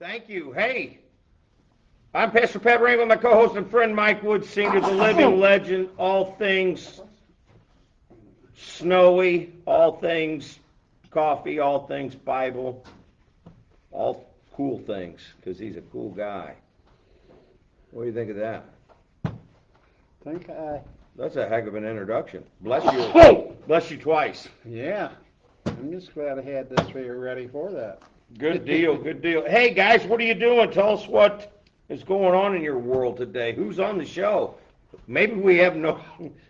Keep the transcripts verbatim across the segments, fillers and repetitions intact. Thank you. Hey, I'm Pastor Pat Raymond, my co-host and friend Mike Wood Senior, the living legend, all things snowy, all things coffee, all things Bible, all cool things, because he's a cool guy. What do you think of that? Think I... That's a heck of an introduction. Bless you. Bless you twice. Yeah. I'm just glad I had this for you ready for that. Good deal. Good deal. Hey, guys, what are you doing? Tell us what is going on in your world today. Who's on the show? Maybe we have no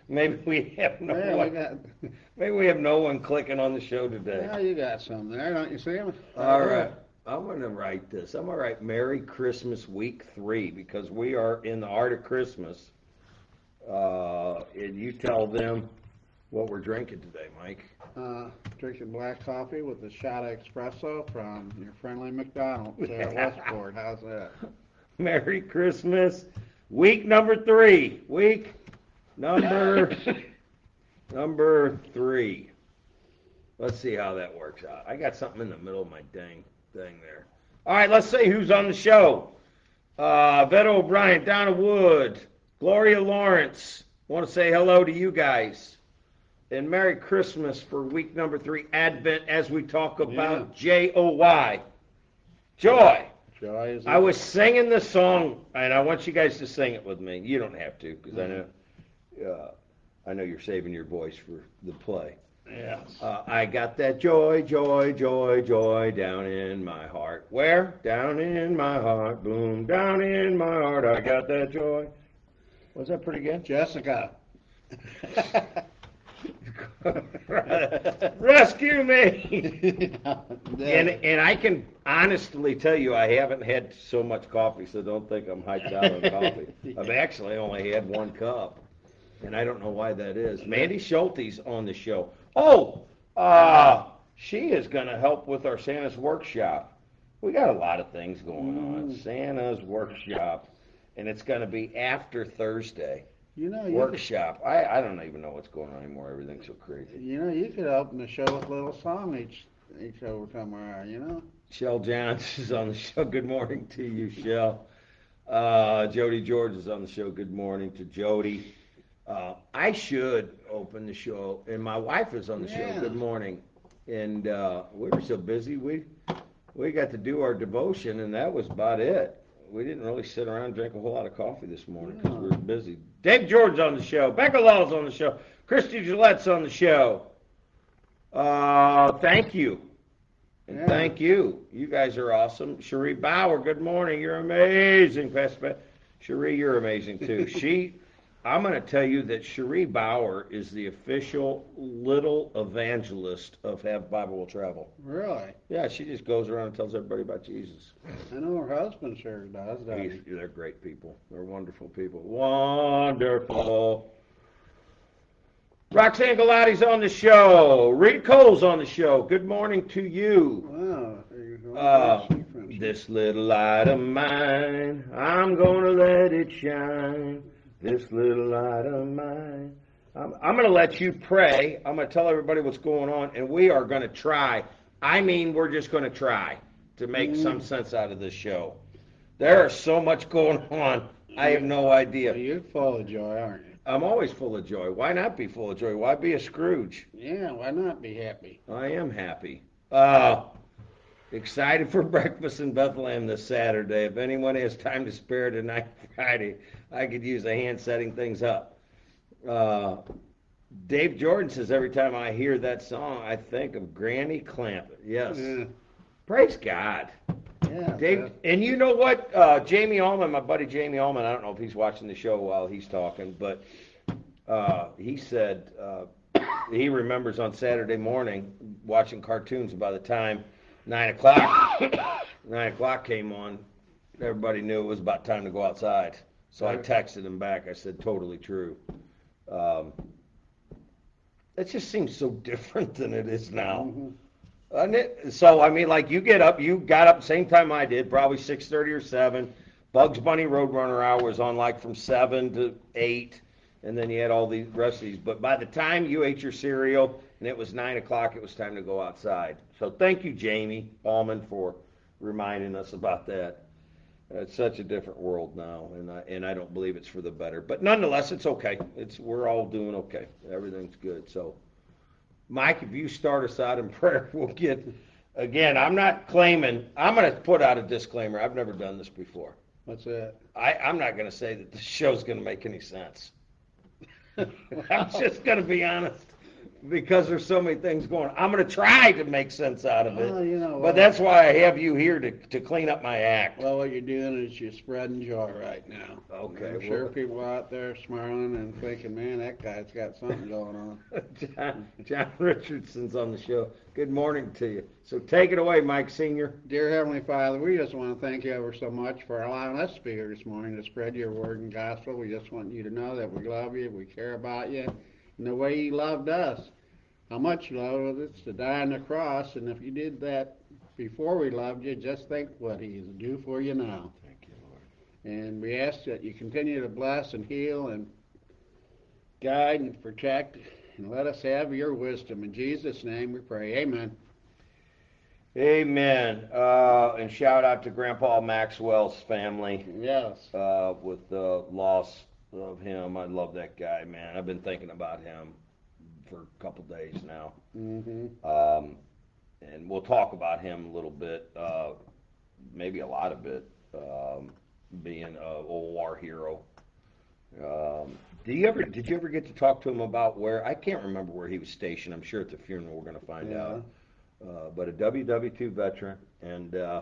maybe we have no yeah, one. Got, maybe we have no one clicking on the show today. Yeah, you got some there, don't you see them? All right. I'm going to write this. I'm going to write Merry Christmas Week three, because we are in the art of Christmas. Uh, and you tell them what we're drinking today, Mike. Uh, drinking black coffee with a shot of espresso from your friendly McDonald's there at Westport. How's that? Merry Christmas. Week number three. Week number number three. Let's see how that works out. I got something in the middle of my dang thing there. All right, let's see who's on the show. Uh, Veto O'Brien, Donna Wood, Gloria Lawrence. I want to say hello to you guys. And Merry Christmas for week number three, Advent, as we talk about yeah. J O Y. Joy. Joy is I was singing this song, and I want you guys to sing it with me. You don't have to, because mm-hmm. I know uh, I know you're saving your voice for the play. Yes. Uh, I got that joy, joy, joy, joy down in my heart. Where? Down in my heart. Boom. Down in my heart. I got that joy. Was that pretty good? Jessica. Rescue me. and and I can honestly tell you I haven't had so much coffee, so don't think I'm hyped out on coffee. I've actually only had one cup, and I don't know why that is. Mandy Schulte's on the show. Oh, uh, she is going to help with our Santa's Workshop. We got a lot of things going on. Santa's Workshop. And it's going to be after Thursday. You know, you workshop. Could, I, I don't even know what's going on anymore. Everything's so crazy. You know, you could open the show with a little song each each over somewhere, you know? Shell Jones is on the show. Good morning to you, Shell. Uh, Jody George is on the show. Good morning to Jody. Uh, I should open the show, and my wife is on the yeah. show. Good morning. And uh, we were so busy. We, we got to do our devotion, and that was about it. We didn't really sit around and drink a whole lot of coffee this morning because yeah. we were busy. Dave George on the show. Becca Law's on the show. Christy Gillette's on the show. Uh, thank you. And yeah. thank you. You guys are awesome. Cherie Bauer, good morning. You're amazing, Pastor Pat. Cherie, you're amazing, too. she, I'm going to tell you that Cherie Bauer is the official little evangelist of Have Bible Will Travel. Really? Yeah, she just goes around and tells everybody about Jesus. I know her husband sure does, doesn't he? They're great people. They're wonderful people. Wonderful. Roxanne Galati's on the show. Reed Cole's on the show. Good morning to you. Wow. You uh, this little light of mine, I'm going to let it shine. This little light of mine. I'm, I'm going to let you pray. I'm going to tell everybody what's going on, and we are going to try. I mean, we're just going to try to make mm. some sense out of this show. There is so much going on. I have no idea. You're full of joy, aren't you? I'm always full of joy. Why not be full of joy? Why be a Scrooge? Yeah, why not be happy? I am happy. Uh, excited for breakfast in Bethlehem this Saturday. If anyone has time to spare tonight, Friday, I could use a hand setting things up. Uh, Dave Jordan says, every time I hear that song, I think of Granny Clampett. Yes. Yeah. Praise God. Yeah. Dave, man. And you know what? Uh, Jamie Allman, my buddy Jamie Allman, I don't know if he's watching the show while he's talking, but uh, he said uh, he remembers on Saturday morning watching cartoons by the time nine o'clock, nine o'clock came on. Everybody knew it was about time to go outside. So I texted him back. I said, totally true. Um, it just seems so different than it is now. Mm-hmm. And it, so, I mean, like, you get up. You got up same time I did, probably six thirty or seven. Bugs Bunny Roadrunner Hour was on, like, from seven to eight. And then you had all the rest of these. But by the time you ate your cereal and it was nine o'clock, it was time to go outside. So thank you, Jamie Allman, for reminding us about that. It's such a different world now, and I, and I don't believe it's for the better. But nonetheless, it's okay. It's we're all doing okay. Everything's good. So, Mike, if you start us out in prayer, we'll get, again, I'm not claiming, I'm going to put out a disclaimer. I've never done this before. What's that? I, I'm not going to say that this show's going to make any sense. I'm just going to be honest, because there's so many things going on. I'm going to try to make sense out of it, well, you know, but uh, that's why I have you here to, to clean up my act. Well, what you're doing is you're spreading joy right now. Okay. I'm well, sure people are out there smiling and thinking, man, that guy's got something going on. John, John Richardson's on the show. Good morning to you. So take it away, Mike Senior Dear Heavenly Father, we just want to thank you ever so much for allowing us to be here this morning to spread your word and gospel. We just want you to know that we love you, we care about you, and the way you loved us, how much you loved us to die on the cross. And if you did that before we loved you, just think what he is due for you now. Thank you, Lord. And we ask that you continue to bless and heal and guide and protect and let us have your wisdom. In Jesus' name we pray, amen. Amen. Uh, and shout out to Grandpa Maxwell's family. Yes. Uh, with the loss of him. I love that guy, man. I've been thinking about him for a couple days now. Mm-hmm. Um, and we'll talk about him a little bit, uh, maybe a lot of it, um, being a war hero. Um, do you ever, did you ever get to talk to him about where, I can't remember where he was stationed. I'm sure at the funeral we're going to find yeah. out. Uh, but a W W two veteran, and uh,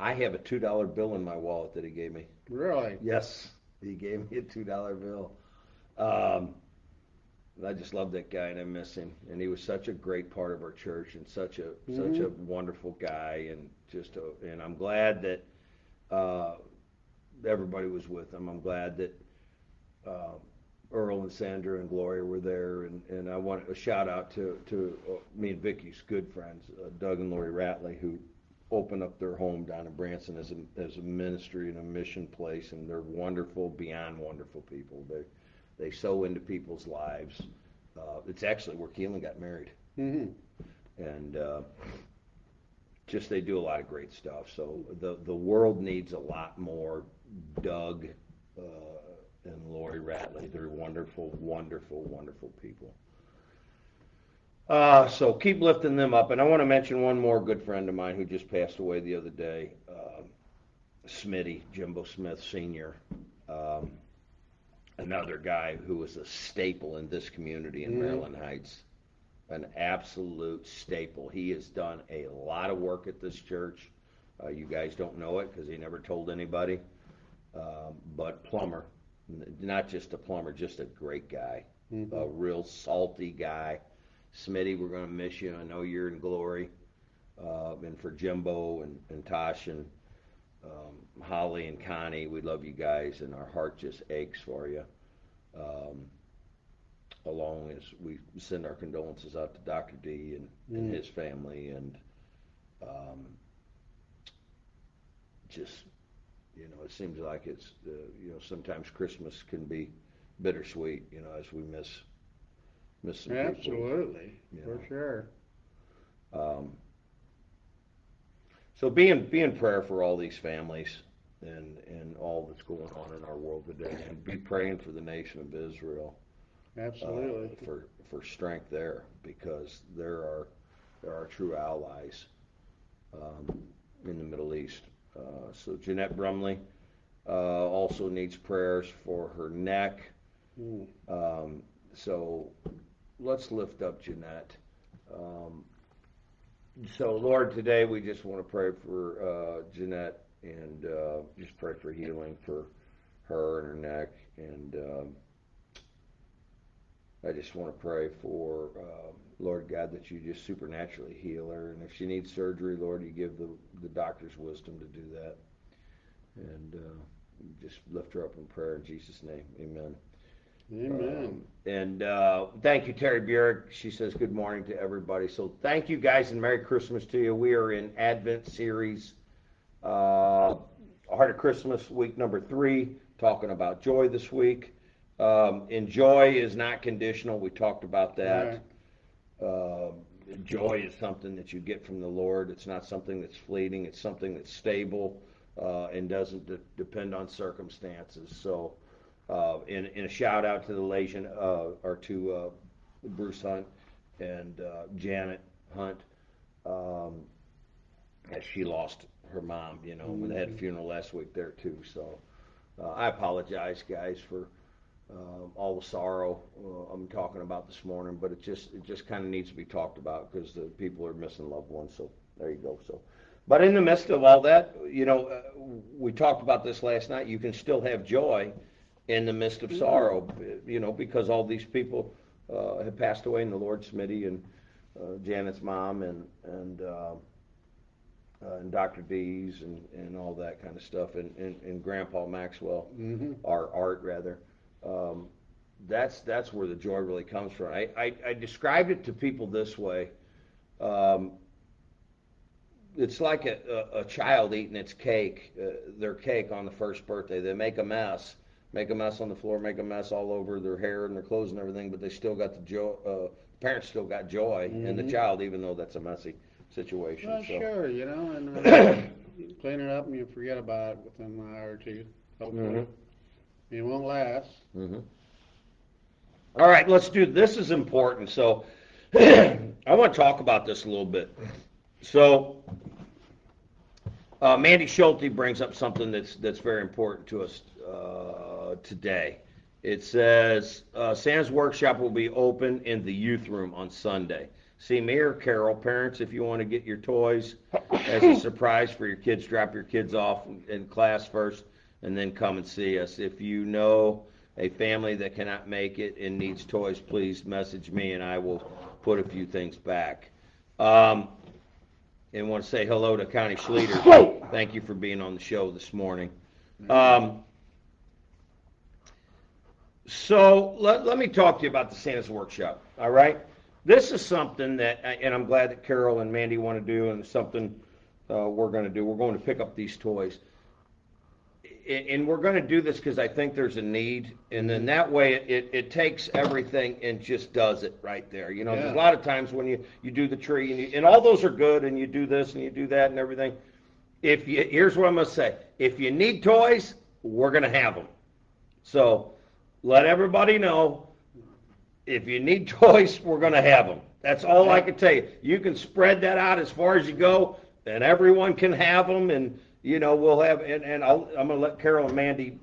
I have a two dollar bill in my wallet that he gave me. Really? Yes. He gave me a two dollar bill. Um, I just love that guy, and I miss him. And he was such a great part of our church, and such a mm-hmm. such a wonderful guy, and just a, and I'm glad that uh, everybody was with him. I'm glad that uh, Earl and Sandra and Gloria were there, and, and I want a shout out to to uh, me and Vicky's good friends, uh, Doug and Lori Ratley, who open up their home down in Branson as a, as a ministry and a mission place, and they're wonderful, beyond wonderful people. They they sow into people's lives. Uh, it's actually where Keelan got married. Mm-hmm. And uh, just they do a lot of great stuff. So the, the world needs a lot more Doug uh, and Lori Ratley. They're wonderful, wonderful, wonderful people. Uh, so keep lifting them up. And I want to mention one more good friend of mine who just passed away the other day, uh, Smitty, Jimbo Smith Senior, um, another guy who was a staple in this community in mm-hmm. Maryland Heights, an absolute staple. He has done a lot of work at this church. Uh, you guys don't know it because he never told anybody, uh, but plumber, not just a plumber, just a great guy, mm-hmm. a real salty guy. Smitty, we're going to miss you. I know you're in glory. Uh, and for Jimbo and, and Tosh and um, Holly and Connie, we love you guys, and our heart just aches for you. Um, along as we send our condolences out to Doctor D and, mm. and his family, and um, just, you know, it seems like it's, uh, you know, sometimes Christmas can be bittersweet, you know, as we miss Absolutely, you know. For sure. Um, so be in, be in prayer for all these families and, and all that's going on in our world today. And be praying for the nation of Israel. Absolutely. Uh, for, for strength there, because there are, there are true allies um, in the Middle East. Uh, so Jeanette Brumley uh, also needs prayers for her neck. Mm. Um, so... Let's lift up Jeanette. Um, so, Lord, today we just want to pray for uh, Jeanette and uh, just pray for healing for her and her neck. And um, I just want to pray for, uh, Lord God, that you just supernaturally heal her. And if she needs surgery, Lord, you give the, the doctors wisdom to do that. And uh, just lift her up in prayer in Jesus' name. Amen. Amen. Um, and uh, thank you, Terry Burek. She says good morning to everybody. So thank you guys, and Merry Christmas to you. We are in Advent series, uh, Heart of Christmas, week number three, talking about joy this week. Um, and joy is not conditional. We talked about that. Right. Uh, joy is something that you get from the Lord. It's not something that's fleeting. It's something that's stable uh, and doesn't de- depend on circumstances. So, uh, in in a shout out to the Lasian, uh, or to uh, Bruce Hunt and uh, Janet Hunt, um, as she lost her mom, you know, mm-hmm. when they had a funeral last week there too. So, uh, I apologize, guys, for. Uh, all the sorrow uh, I'm talking about this morning, but it just it just kind of needs to be talked about because the people are missing loved ones. So there you go. So, but in the midst of all that, you know, uh, we talked about this last night. You can still have joy in the midst of sorrow, you know, because all these people uh, have passed away, and the Lord, Smitty, and uh, Janet's mom, and and uh, uh, and Doctor D's, and, and all that kind of stuff, and and, and Grandpa Maxwell, mm-hmm. or Art rather. Um, that's that's where the joy really comes from. I, I, I described it to people this way. Um, it's like a, a, a child eating its cake, uh, their cake on the first birthday. They make a mess, make a mess on the floor, make a mess all over their hair and their clothes and everything, but they still got the joy. Uh, parents still got joy mm-hmm. in the child, even though that's a messy situation. Well, so. Sure, you know, and uh, you clean it up and you forget about it within an hour or two. Hopefully. It won't last. Mm-hmm. All right, let's do, this is important. So I want to talk about this a little bit. So uh, Mandy Schulte brings up something that's that's very important to us uh, today. It says, uh, Sam's workshop will be open in the youth room on Sunday. See me or Carol. Parents, if you want to get your toys as a surprise for your kids, drop your kids off in class first. And then come and see us. If you know a family that cannot make it and needs toys, please message me and I will put a few things back. Um, and want to say hello to Connie Schleter. Thank you for being on the show this morning. Um, so let, let me talk to you about the Santa's Workshop, all right? This is something that, and I'm glad that Carol and Mandy want to do, and something uh, we're going to do. We're going to pick up these toys. And we're going to do this because I think there's a need, and then that way it, it, it takes everything and just does it right there. You know, yeah. There's a lot of times when you, you do the tree, and, you, and all those are good, and you do this and you do that and everything. If you, here's what I'm going to say. If you need toys, we're going to have them. So let everybody know, if you need toys, we're going to have them. That's all I can tell you. You can spread that out as far as you go, and everyone can have them, and you know, we'll have, and, and I'll, I'm going to let Carol and Mandy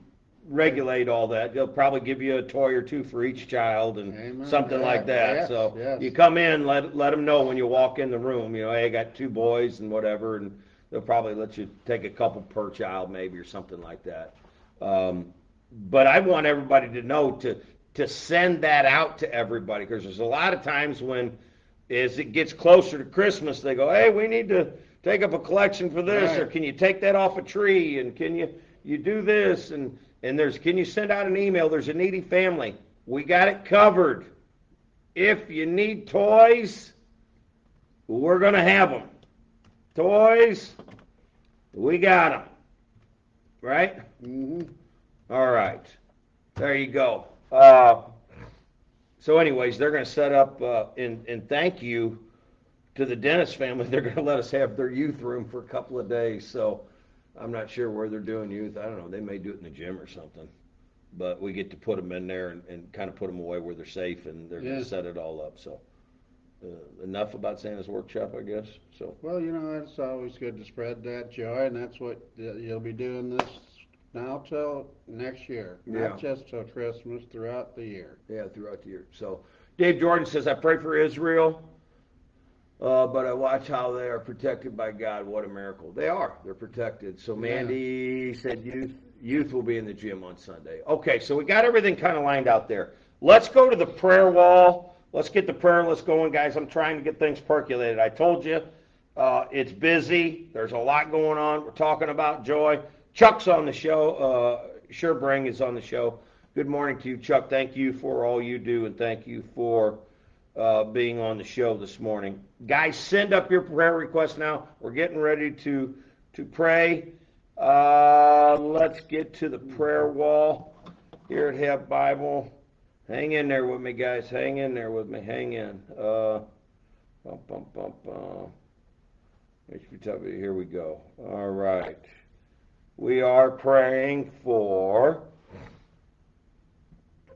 regulate all that. They'll probably give you a toy or two for each child and Amen. something yeah, like that. Yes, so yes. You come in, let let them know when you walk in the room, you know, hey, I got two boys and whatever, and they'll probably let you take a couple per child maybe or something like that. Um, but I want everybody to know to, to send that out to everybody, because there's a lot of times when, as it gets closer to Christmas, they go, hey, we need to take up a collection for this, right. Or can you take that off a tree, and can you you do this, and and there's, can you send out an email, there's a needy family, we got it covered. If you need toys, we're going to have them. Toys, we got them, right? Mm-hmm. All right, there you go. Uh, so anyways, they're going to set up, uh, and, and thank you to the Dennis family, they're going to let us have their youth room for a couple of days. So I'm not sure where they're doing youth. I don't know. They may do it in the gym or something. But we get to put them in there and, and kind of put them away where they're safe, and they're yeah. going to set it all up. So uh, enough about Santa's Workshop, I guess. So well, you know, it's always good to spread that joy, and that's what you'll be doing this now till next year. Yeah. Not just till Christmas, throughout the year. Yeah, throughout the year. So Dave Jordan says, I pray for Israel. Uh, but I watch how they are protected by God. What a miracle. They are. They're protected. So Mandy yeah. said youth youth will be in the gym on Sunday. Okay, so we got everything kind of lined out there. Let's go to the prayer wall. Let's get the prayer list going, guys. I'm trying to get things percolated. I told you uh, it's busy. There's a lot going on. We're talking about joy. Chuck's on the show. Uh, Sherbring is on the show. Good morning to you, Chuck. Thank you for all you do, and thank you for Uh, being on the show this morning. Guys, send up your prayer requests now. We're getting ready to to pray. Uh, let's get to the prayer wall here at Have Bible. Hang in there with me, guys. Hang in there with me. Hang in. Uh, Bum, bum, bum, bum. Here we go. All right. We are praying for,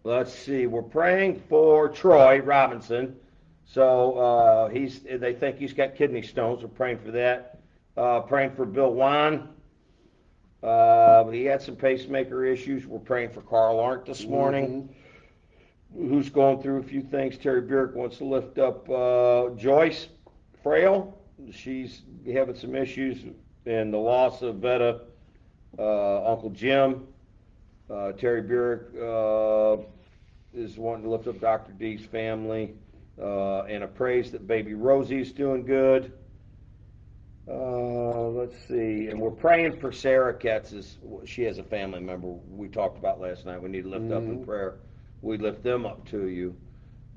let's see, we're praying for Troy Robinson. So uh, he's. they think he's got kidney stones. We're praying for that. Uh, praying for Bill Wan. Uh, he had some pacemaker issues. We're praying for Carl Arndt this morning, mm-hmm. who's going through a few things. Terry Burek wants to lift up uh, Joyce Frail. She's having some issues and the loss of Veta, uh, Uncle Jim. Uh, Terry Burek uh, is wanting to lift up Doctor D's family. Uh, and a praise that baby Rosie's doing good. Uh, let's see. And we're praying for Sarah Katz. She has a family member we talked about last night. We need to lift mm-hmm. up in prayer. We lift them up to you.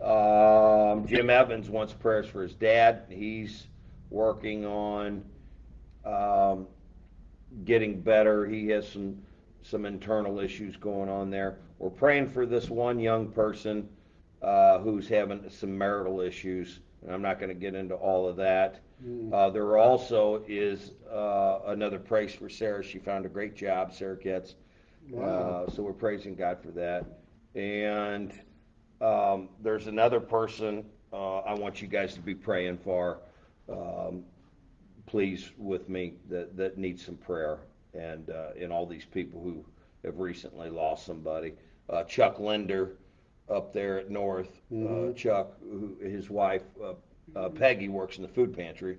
Um, Jim Evans wants prayers for his dad. He's working on um, getting better. He has some, some internal issues going on there. We're praying for this one young person Uh, who's having some marital issues, and I'm not going to get into all of that. Mm. Uh, there also is uh, another praise for Sarah. She found a great job, Sarah Katz. Wow. Uh, so we're praising God for that. And um, there's another person uh, I want you guys to be praying for, um, please, with me, that, that needs some prayer, and, uh, and all these people who have recently lost somebody. Uh, Chuck Linder up there at North, mm-hmm. uh, Chuck, who, his wife, uh, uh, Peggy, works in the food pantry,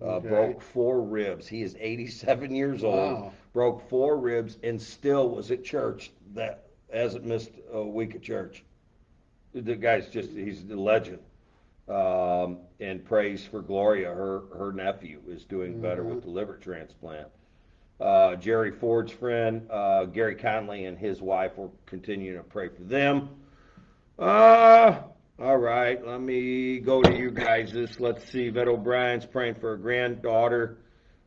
uh, okay. broke four ribs. He is eighty-seven years wow. old, broke four ribs, and still was at church. That hasn't missed a week of church. The guy's just, he's a legend. Um, and praise for Gloria, her, her nephew, is doing mm-hmm. better with the liver transplant. Uh, Jerry Ford's friend, uh, Gary Conley, and his wife, we're continuing to pray for them. Uh, all right, let me go to you guys. This, let's see, Veto O'Brien's praying for her granddaughter.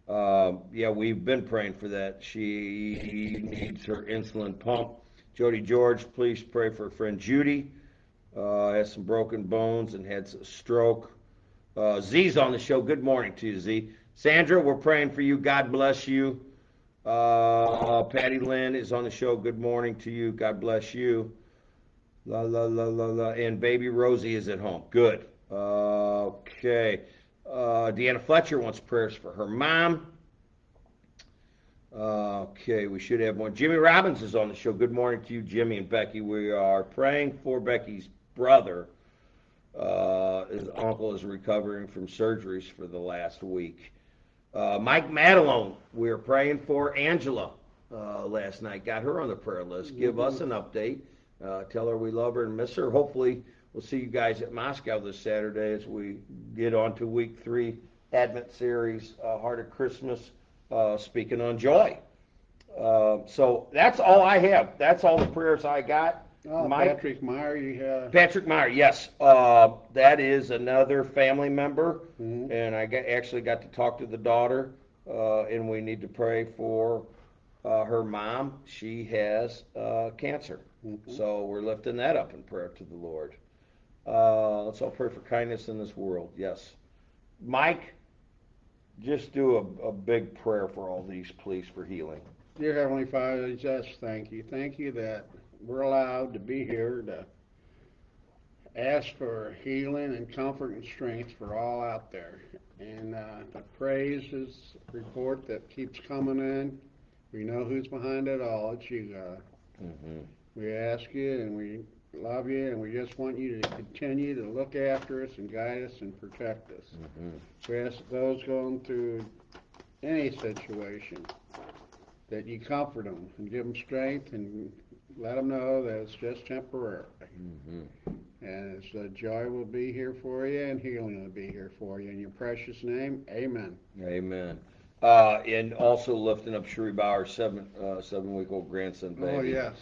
Uh, yeah, we've been praying for that. She needs her insulin pump. Jody George, please pray for her friend Judy. Uh, has some broken bones and had a stroke. Uh, Z's on the show. Good morning to you, Z. Sandra, we're praying for you. God bless you. Uh, uh, Patty Lynn is on the show. Good morning to you. God bless you. La, la, la, la, la. And baby Rosie is at home. Good. Uh, okay. Uh, Deanna Fletcher wants prayers for her mom. Uh, okay. We should have one. Jimmy Robbins is on the show. Good morning to you, Jimmy and Becky. We are praying for Becky's brother. Uh, his uncle is recovering from surgeries for the last week. Uh, Mike Madalone, we are praying for Angela uh, last night. Got her on the prayer list. Mm-hmm. Give us an update. Uh, tell her we love her and miss her. Hopefully, we'll see you guys at Moscow this Saturday as we get on to week three Advent series, uh, Heart of Christmas, uh, speaking on joy. Uh, so that's all I have. That's all the prayers I got. Oh, Mike, Patrick Meyer, you have. Patrick Meyer, yes. Uh, that is another family member, mm-hmm. and I got, actually got to talk to the daughter, uh, and we need to pray for uh, her mom. She has uh, cancer. Mm-hmm. So we're lifting that up in prayer to the Lord. Uh, let's all pray for kindness in this world. Yes. Mike, just do a, a big prayer for all these, please, for healing. Dear Heavenly Father, just thank you. Thank you that we're allowed to be here to ask for healing and comfort and strength for all out there. And uh, the praises report that keeps coming in, we know who's behind it all. It's you, God. Mm-hmm. We ask you, and we love you, and we just want you to continue to look after us and guide us and protect us. Mm-hmm. We ask those going through any situation that you comfort them and give them strength and let them know that it's just temporary. Mm-hmm. And so joy will be here for you, and healing will be here for you. In your precious name, amen. Amen. Uh, and also lifting up Cherie Bauer's seven, uh, seven-week-old grandson, baby. Oh, yes.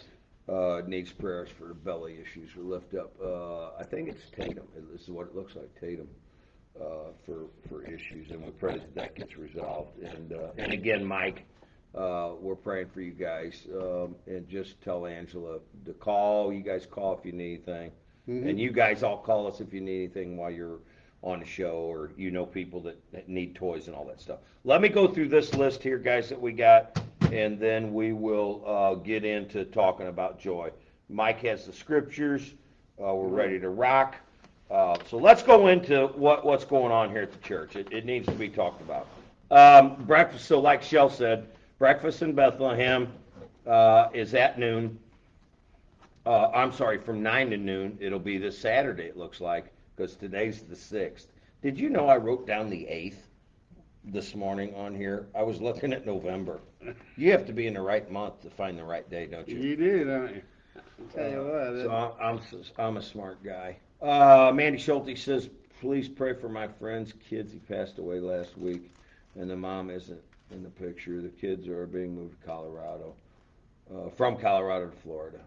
Uh, needs prayers for the belly issues. We lift up, uh, I think it's Tatum. This is what it looks like, Tatum, uh, for for issues, and we pray that that gets resolved. And uh, and again, Mike, uh, we're praying for you guys. Um, and just tell Angela to call. You guys call if you need anything, mm-hmm. and you guys all call us if you need anything while you're on the show, or you know people that, that need toys and all that stuff. Let me go through this list here, guys, that we got, and then we will uh, get into talking about joy. Mike has the scriptures. Uh, we're ready to rock. Uh, so let's go into what, what's going on here at the church. It, it needs to be talked about. Um, breakfast, so like Shell said, breakfast in Bethlehem uh, is at noon. Uh, I'm sorry, from nine to noon. It'll be this Saturday, it looks like, because today's the sixth. Did you know I wrote down the eighth this morning on here? I was looking at November. You have to be in the right month to find the right day, don't you? You do, don't you? I'll tell you what. Uh, so I'm, I'm, I'm a smart guy. Uh, Mandy Schulte says, please pray for my friend's kids. He passed away last week, and the mom isn't in the picture. The kids are being moved to Colorado, uh, from Colorado to Florida.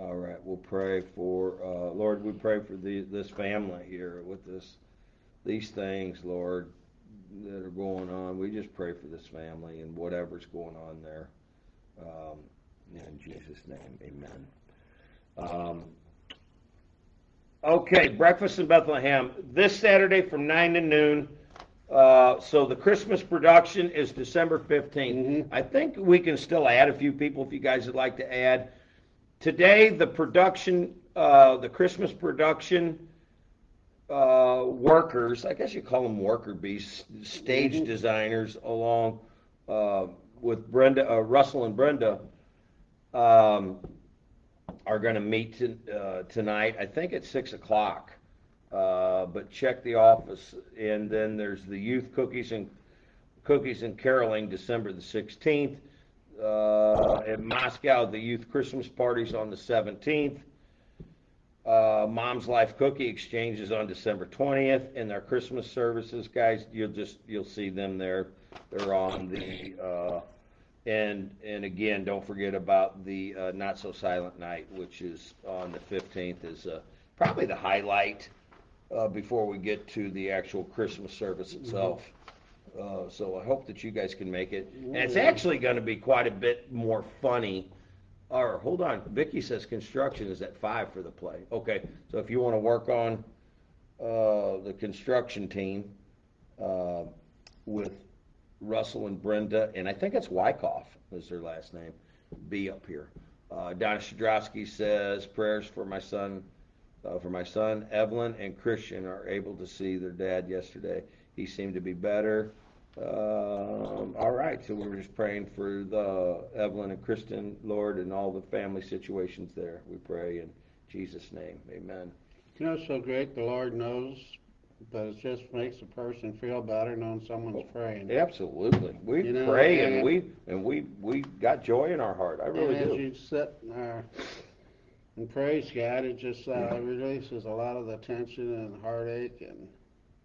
All right, we'll pray for, uh, Lord, we pray for the, this family here with this, these things, Lord, that are going on. We just pray for this family and whatever's going on there. Um, in Jesus' name, amen. Um, okay, breakfast in Bethlehem this Saturday from nine to noon. Uh, so the Christmas production is December fifteenth. Mm-hmm. I think we can still add a few people if you guys would like to add. Today, the production, uh, the Christmas production uh, workers, I guess you call them worker bees, stage mm-hmm. designers, along uh, with Brenda, uh, Russell and Brenda, um, are going to meet t- uh, tonight, I think at six o'clock. Uh, but check the office. And then there's the youth cookies and cookies and caroling December the sixteenth. Uh, in Moscow, the youth Christmas parties on the seventeenth. Uh, Mom's Life Cookie Exchange is on December twentieth, and their Christmas services, guys, you'll just you'll see them there. They're on the uh, and and again, don't forget about the uh, Not So Silent Night, which is on the fifteenth. Is uh, probably the highlight uh, before we get to the actual Christmas service itself. Mm-hmm. Uh, so I hope that you guys can make it. And it's actually going to be quite a bit more funny. Or, hold on. Vicky says construction is at five for the play. Okay, so if you want to work on uh, the construction team uh, with Russell and Brenda, and I think it's Wyckoff is their last name, be up here. Uh, Donna Shadrowski says, prayers for my son. Uh, for my son, Evelyn and Christian are able to see their dad yesterday. He seemed to be better. Um, all right, so we're just praying for the Evelyn and Kristen, Lord, and all the family situations there. We pray in Jesus' name, amen. You know, it's so great the Lord knows, but it just makes a person feel better knowing someone's praying. Absolutely, we you know, pray and, and we and we we got joy in our heart. I really and do. As you sit there and praise God, it just uh, yeah. releases a lot of the tension and heartache and.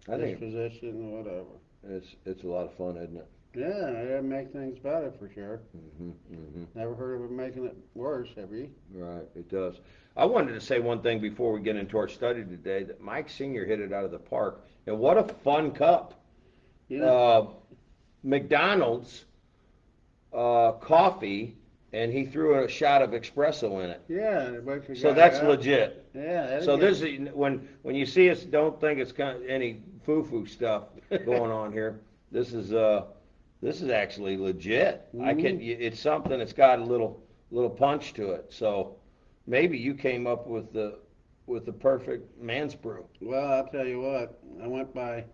I think position, whatever. It's it's a lot of fun, isn't it? Yeah, it makes things better for sure. Mm-hmm, mm-hmm. Never heard of it making it worse, have you? Right, it does. I wanted to say one thing before we get into our study today, that Mike Senior hit it out of the park. And what a fun cup. Yeah. Uh, McDonald's uh, coffee, and he threw a shot of espresso in it. Yeah. So that's out. Legit. Yeah. So this is, when when you see us, don't think it's kind of any foo-foo stuff going on here. This is uh, this is actually legit. Mm-hmm. I can. It's something that's got a little little punch to it. So maybe you came up with the with the perfect man's brew. Well, I'll tell you what. I went by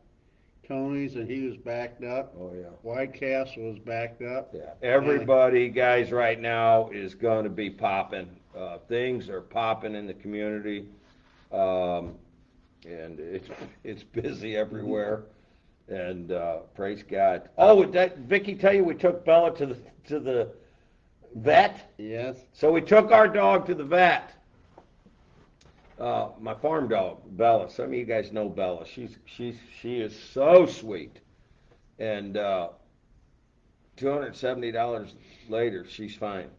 Tony's and he was backed up. Oh yeah. White Castle was backed up. Yeah. Everybody, guys, right now is going to be popping. Uh, things are popping in the community, um, and it's it's busy everywhere. And uh, praise God. Oh, would that Vicky tell you we took Bella to the to the vet? Yes. So we took our dog to the vet. Uh, my farm dog, Bella. Some of you guys know Bella. She's she's she is so sweet, and uh, two hundred seventy dollars later, she's fine.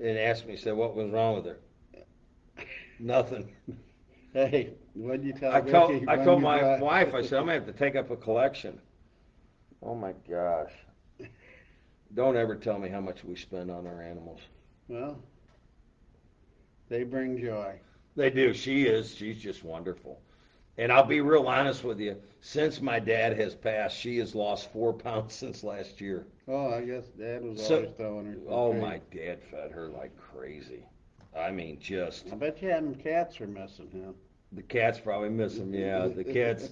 And asked me, said, "What was wrong with her?" Nothing. Hey, what did you tell? I told I told my brought? wife. I said, "I'm gonna have to take up a collection." Oh my gosh! Don't ever tell me how much we spend on our animals. Well, they bring joy. They do. She is. She's just wonderful. And I'll be real honest with you, since my dad has passed, she has lost four pounds since last year. Oh, I guess Dad was so, always throwing her. Oh, crazy. My dad fed her like crazy. I mean, just... I bet you them cats are missing him. The cats probably miss him, yeah. The cats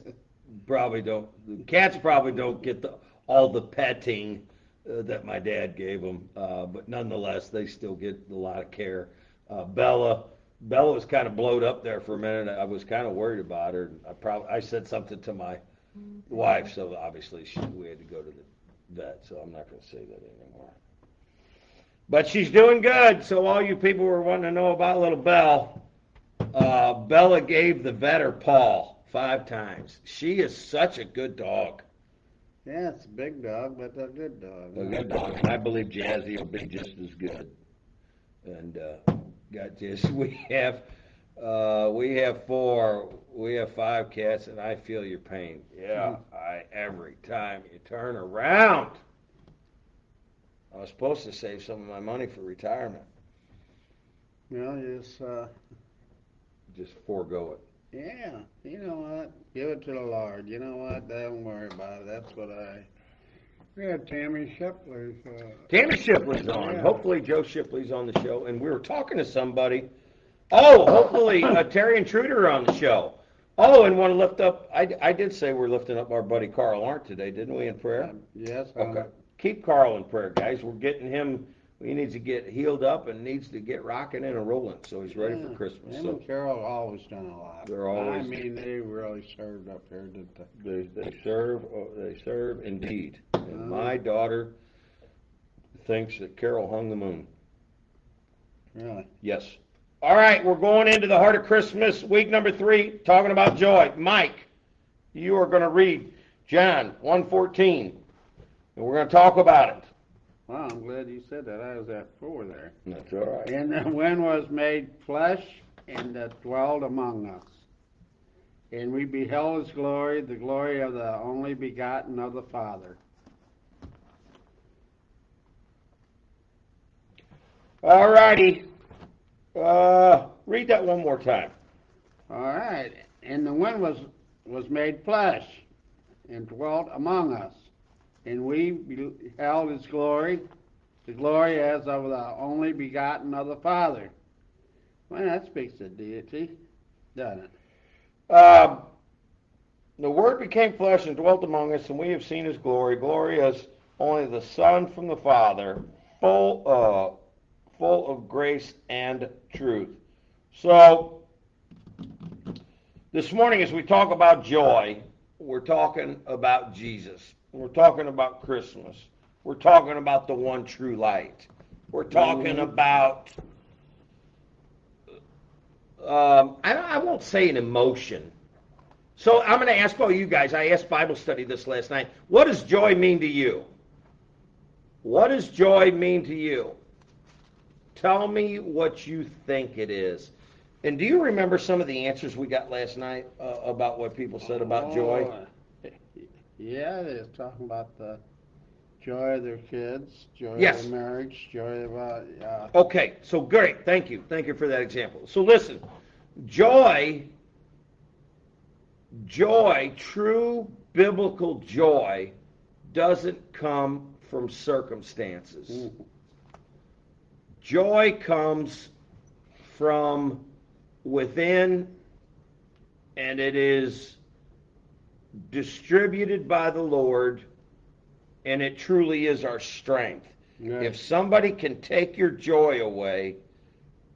probably don't... The cats probably don't get the, all the petting uh, that my dad gave them. Uh, but nonetheless, they still get a lot of care. Uh, Bella... Bella was kind of blowed up there for a minute. I was kind of worried about her. I probably I said something to my mm-hmm. wife, so obviously she, we had to go to the vet, so I'm not going to say that anymore. But she's doing good, so all you people who are wanting to know about little Belle, uh, Bella gave the vet her paw five times. She is such a good dog. Yeah, it's a big dog, but a good dog. A good dog, and I believe Jazzy will be just as good. And... uh Got this. We have, uh, we have four, we have five cats, and I feel your pain. Yeah, I every time you turn around. I was supposed to save some of my money for retirement. Well, you just, uh, just forego it. Yeah, you know what? Give it to the Lord. You know what? Don't worry about it. That's what I. Yeah, Tammy Shipley's. Uh, Tammy Shipley's on. Yeah. Hopefully, Joe Shipley's on the show. And we were talking to somebody. Oh, hopefully, uh, Terry and Truder are on the show. Oh, and want to lift up. I, I did say we're lifting up our buddy Carl Arndt today, didn't we, in prayer? Yes. Okay. Um, Keep Carl in prayer, guys. We're getting him. He needs to get healed up and needs to get rocking and rolling, so he's ready yeah, for Christmas. Him so. And Carol always done a lot. They're always. I mean, they really served up here, didn't they? They, they serve. They serve indeed. And my daughter thinks that Carol hung the moon. Really? Yes. All right, we're going into the heart of Christmas, week number three, talking about joy. Mike, you are going to read John one fourteen, and we're going to talk about it. Well, I'm glad you said that. I was at four there. That's all right. And the Word was made flesh and that dwelled among us. And we beheld his glory, the glory of the only begotten of the Father. All righty. Uh, read that one more time. All right. And the Word was, was made flesh and dwelt among us. And we beheld his glory, the glory as of the only begotten of the Father. Well, that speaks of deity, doesn't it? Uh, the Word became flesh and dwelt among us, and we have seen his glory. Glory as only the Son from the Father, full uh, full of grace and truth. So, this morning as we talk about joy, we're talking about Jesus. We're talking about Christmas. We're talking about the one true light. We're talking about... Um, I, I won't say an emotion. So I'm going to ask all you guys, I asked Bible study this last night, what does joy mean to you? What does joy mean to you? Tell me what you think it is. And do you remember some of the answers we got last night uh, about what people said about joy? Yeah, they're talking about the joy of their kids, joy yes. of their marriage, joy of... Uh, yeah. Okay, so great. Thank you. Thank you for that example. So listen, joy, joy, true biblical joy doesn't come from circumstances. Mm. Joy comes from within, and it is distributed by the Lord, and it truly is our strength. Yes. If somebody can take your joy away,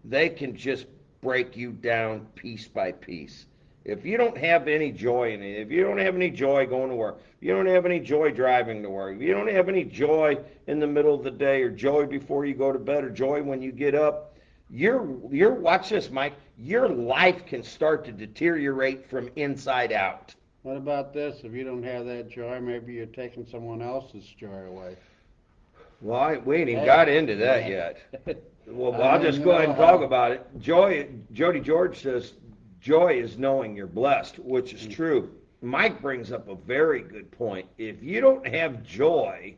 they can just break you down piece by piece. If you don't have any joy in it, if you don't have any joy going to work, if you don't have any joy driving to work, if you don't have any joy in the middle of the day, or joy before you go to bed, or joy when you get up, you're, you're watch this, Mike, your life can start to deteriorate from inside out. What about this? If you don't have that joy, maybe you're taking someone else's joy away. Well, I, we ain't even got into that yeah. yet. Well, well I'll just go ahead and talk about it. Joy, Jody George says, joy is knowing you're blessed, which is true. Mike brings up a very good point. If you don't have joy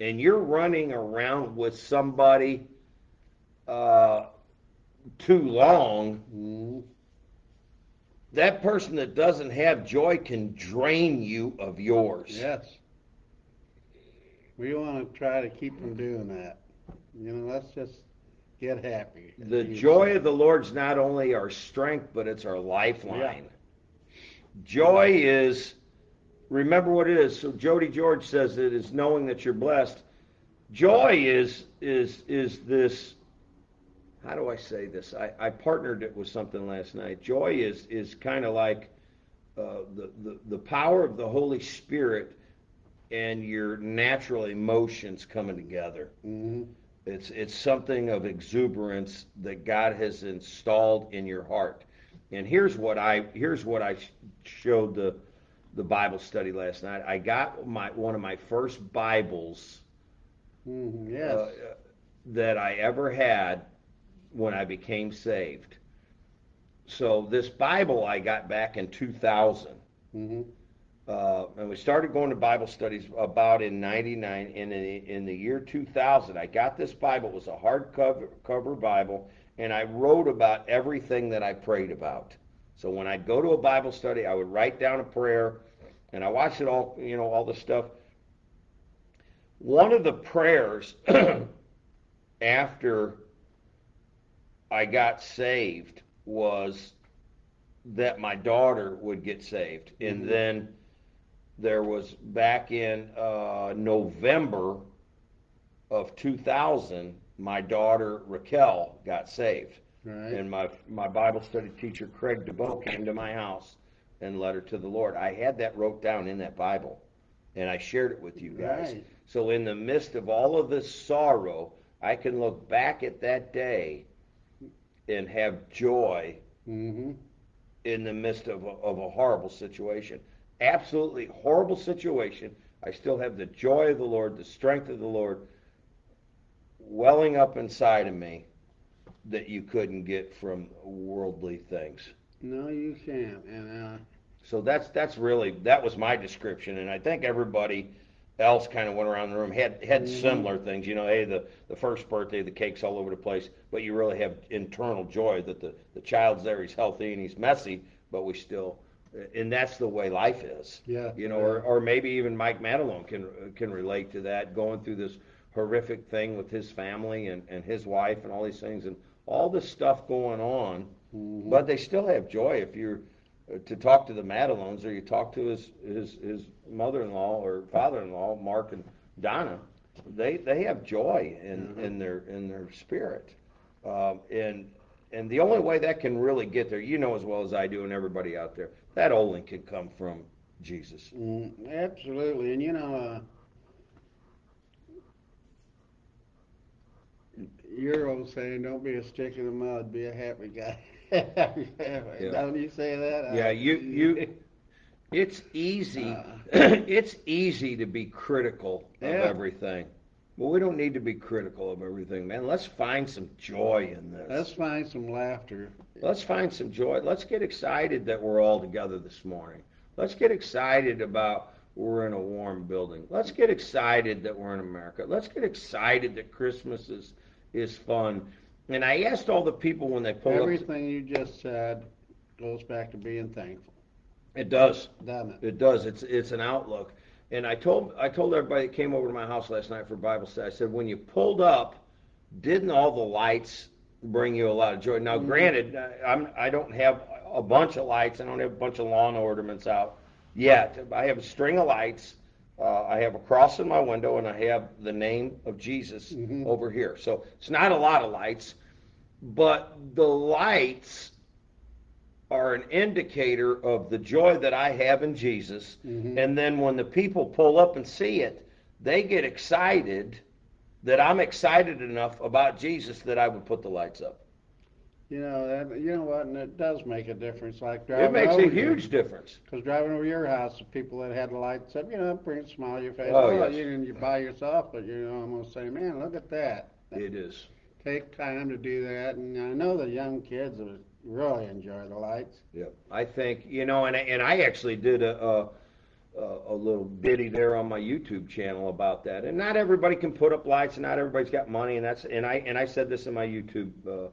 and you're running around with somebody uh, too long... Mm-hmm. that person that doesn't have joy can drain you of yours. Yes. We want to try to keep from doing that. You know, let's just get happy. The joy say. of the Lord's not only our strength, but it's our lifeline. Yeah. Joy yeah. is, remember what it is. So Jody George says it is knowing that you're blessed. Joy is is is this, how do I say this? I, I partnered it with something last night. Joy is is kind of like uh, the, the, the power of the Holy Spirit and your natural emotions coming together. Mm-hmm. It's it's something of exuberance that God has installed in your heart. And here's what I here's what I showed the the Bible study last night. I got my one of my first Bibles mm, yes. uh, that I ever had when I became saved. So this Bible I got back in two thousand. Mm-hmm. Uh, and we started going to Bible studies about in ninety-nine, and in the, in the year two thousand, I got this Bible. It was a hard cover, cover Bible, and I wrote about everything that I prayed about. So when I'd go to a Bible study, I would write down a prayer, and I watched it all, you know, all this stuff. One of the prayers after I got saved was that my daughter would get saved, and mm-hmm. then there was back in uh, November of two thousand, my daughter Raquel got saved. Right. And my my Bible study teacher, Craig DeBoe, came to my house and led her to the Lord. I had that wrote down in that Bible, and I shared it with you guys. Right. So in the midst of all of this sorrow, I can look back at that day and have joy mm-hmm. in the midst of a, of a horrible situation. Absolutely horrible situation. I still have the joy of the Lord, the strength of the Lord welling up inside of me that you couldn't get from worldly things. No, you can't. And uh... so that's that's really, that was my description, and I think everybody else kind of went around the room, had had mm-hmm. similar things. You know, hey, the, the first birthday, the cake's all over the place, but you really have internal joy that the, the child's there, he's healthy and he's messy, but we still... And that's the way life is, yeah. You know, yeah. or or maybe even Mike Madalone can can relate to that, going through this horrific thing with his family and, and his wife and all these things and all this stuff going on, mm-hmm. but they still have joy. If you're uh, to talk to the Madalones or you talk to his his, his mother-in-law or father-in-law, Mark and Donna, they they have joy in, mm-hmm. in their in their spirit, um, and. And the only way that can really get there, you know as well as I do and everybody out there, that only can come from Jesus. Mm, absolutely. And, you know, uh, your old saying, don't be a stick in the mud, be a happy guy. yeah. Don't you say that? Yeah, uh, you, you, it's easy. Uh, it's easy to be critical yeah. of everything. Well, we don't need to be critical of everything, man. Let's find some joy in this. Let's find some laughter. Let's find some joy. Let's get excited that we're all together this morning. Let's get excited about we're in a warm building. Let's get excited that we're in America. Let's get excited that Christmas is, is fun. And I asked all the people when they pulled everything up... Everything you just said goes back to being thankful. It does. Doesn't it? It does. It's, it's an outlook. And I told I told everybody that came over to my house last night for Bible study, I said, when you pulled up, didn't all the lights bring you a lot of joy? Now, mm-hmm. granted, I'm, I don't have a bunch of lights. I don't have a bunch of lawn ornaments out yet. I have a string of lights. Uh, I have a cross in my window, and I have the name of Jesus mm-hmm. over here. So it's not a lot of lights, but the lights are an indicator of the joy that I have in Jesus. Mm-hmm. And then when the people pull up and see it, they get excited that I'm excited enough about Jesus that I would put the lights up. You know, that, you know what, and it does make a difference. Like driving It makes over a huge here. difference. Because driving over your house, the people that had the lights up, you know, bring a smile to your face. Oh, well, yes. you, you by yourself, but you know, I'm going to say, man, look at that. It is. Take time to do that. And I know the young kids are really enjoy the lights. Yeah, I think, you know, and and I actually did a, a a little ditty there on my YouTube channel about that. And not everybody can put up lights, and not everybody's got money, and that's and I and I said this in my YouTube uh,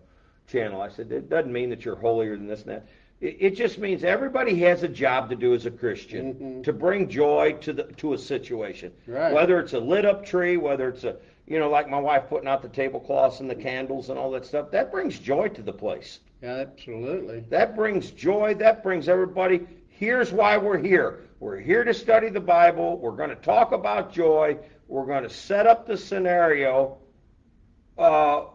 channel. I said it doesn't mean that you're holier than this and that. It just means everybody has a job to do as a Christian, mm-hmm. to bring joy to the to a situation. Right. Whether it's a lit up tree, whether it's a, you know, like my wife putting out the tablecloths and the candles and all that stuff, that brings joy to the place. Absolutely. That brings joy. That brings everybody, here's why we're here. We're here to study the Bible. We're going to talk about joy. We're going to set up the scenario. Uh,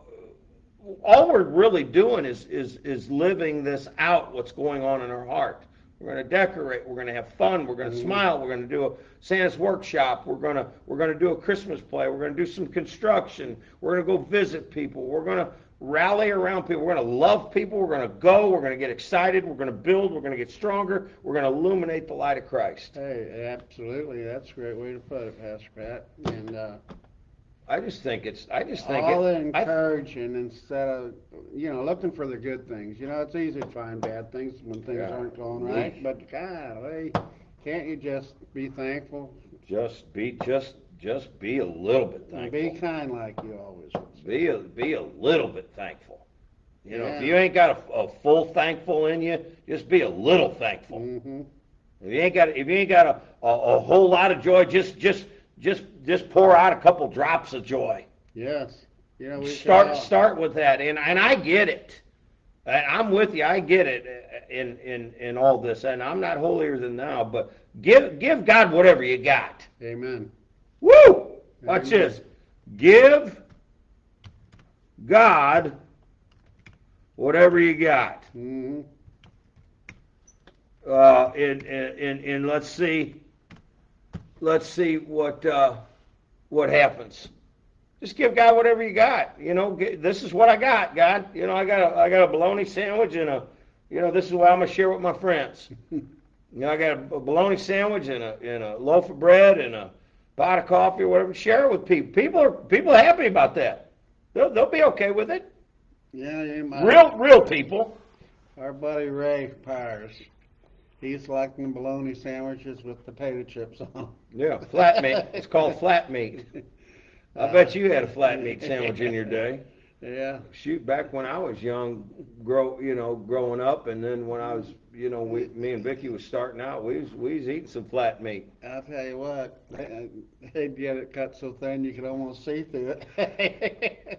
all we're really doing is is is living this out, what's going on in our heart. We're going to decorate, we're going to have fun, we're going to smile, we're going to do a Santa's workshop, we're going to we're going to do a Christmas play, we're going to do some construction, we're going to go visit people, we're going to rally around people, we're going to love people, we're going to go, we're going to get excited, we're going to build, we're going to get stronger, we're going to illuminate the light of Christ. Hey, absolutely, that's a great way to put it, Pastor Pat. And uh I just think it's, I just think all it, encouraging I, instead of, you know, looking for the good things. You know, it's easy to find bad things when things God. aren't going right. But golly, can't you just be thankful? Just be, just, just be a little bit thankful. Be kind, like you always would. Be a, be a little bit thankful. You know, yeah. if you ain't got a, a full thankful in you, just be a little thankful. Mm-hmm. If you ain't got, if you ain't got a, a, a whole lot of joy, just, just. Just just pour out a couple drops of joy. Yes. You know, we start can start with that, and and I get it. I'm with you. I get it in in in all this, and I'm not holier than thou. But give give God whatever you got. Amen. Woo! Watch Amen. this. Give God whatever you got. Mm-hmm. Uh, and and and let's see. Let's see what uh, what happens. Just give God whatever you got. You know, get, this is what I got, God. You know, I got a I got a bologna sandwich and a, you know, this is what I'm gonna share with my friends. You know, I got a, a bologna sandwich and a and a loaf of bread and a pot of coffee or whatever. Share it with people. People are people are happy about that. They'll they'll be okay with it. Yeah, they might. Real real people. Our buddy Ray Powers. He's liking bologna sandwiches with potato chips on. Yeah, flat meat. It's called flat meat. I uh, bet you had a flat meat sandwich in your day. Yeah. Shoot, back when I was young, grow you know, growing up, and then when I was, you know, we, me and Vicky was starting out, we was we was eating some flat meat. I'll tell you what, they'd get it cut so thin you could almost see through it.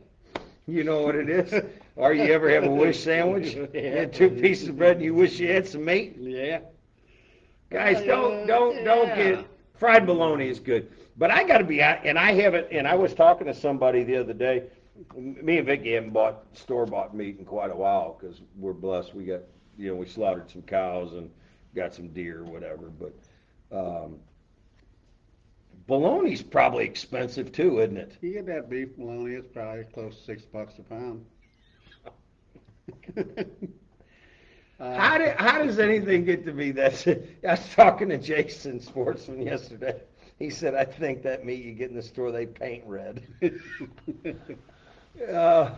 You know what it is? Or you ever have a wish sandwich? You had two pieces of bread and you wish you had some meat? Yeah. Guys, don't don't yeah. don't get fried bologna is good. But I gotta be out, and I haven't and I was talking to somebody the other day. Me and Vicky haven't bought store bought meat in quite a while because we're blessed. We got you know, we slaughtered some cows and got some deer or whatever, but um bologna's probably expensive too, isn't it? You get that beef bologna, it's probably close to six bucks a pound. uh, how, do, how does anything get to be that? I was talking to Jason Sportsman yesterday. He said, I think that meat you get in the store, they paint red. uh,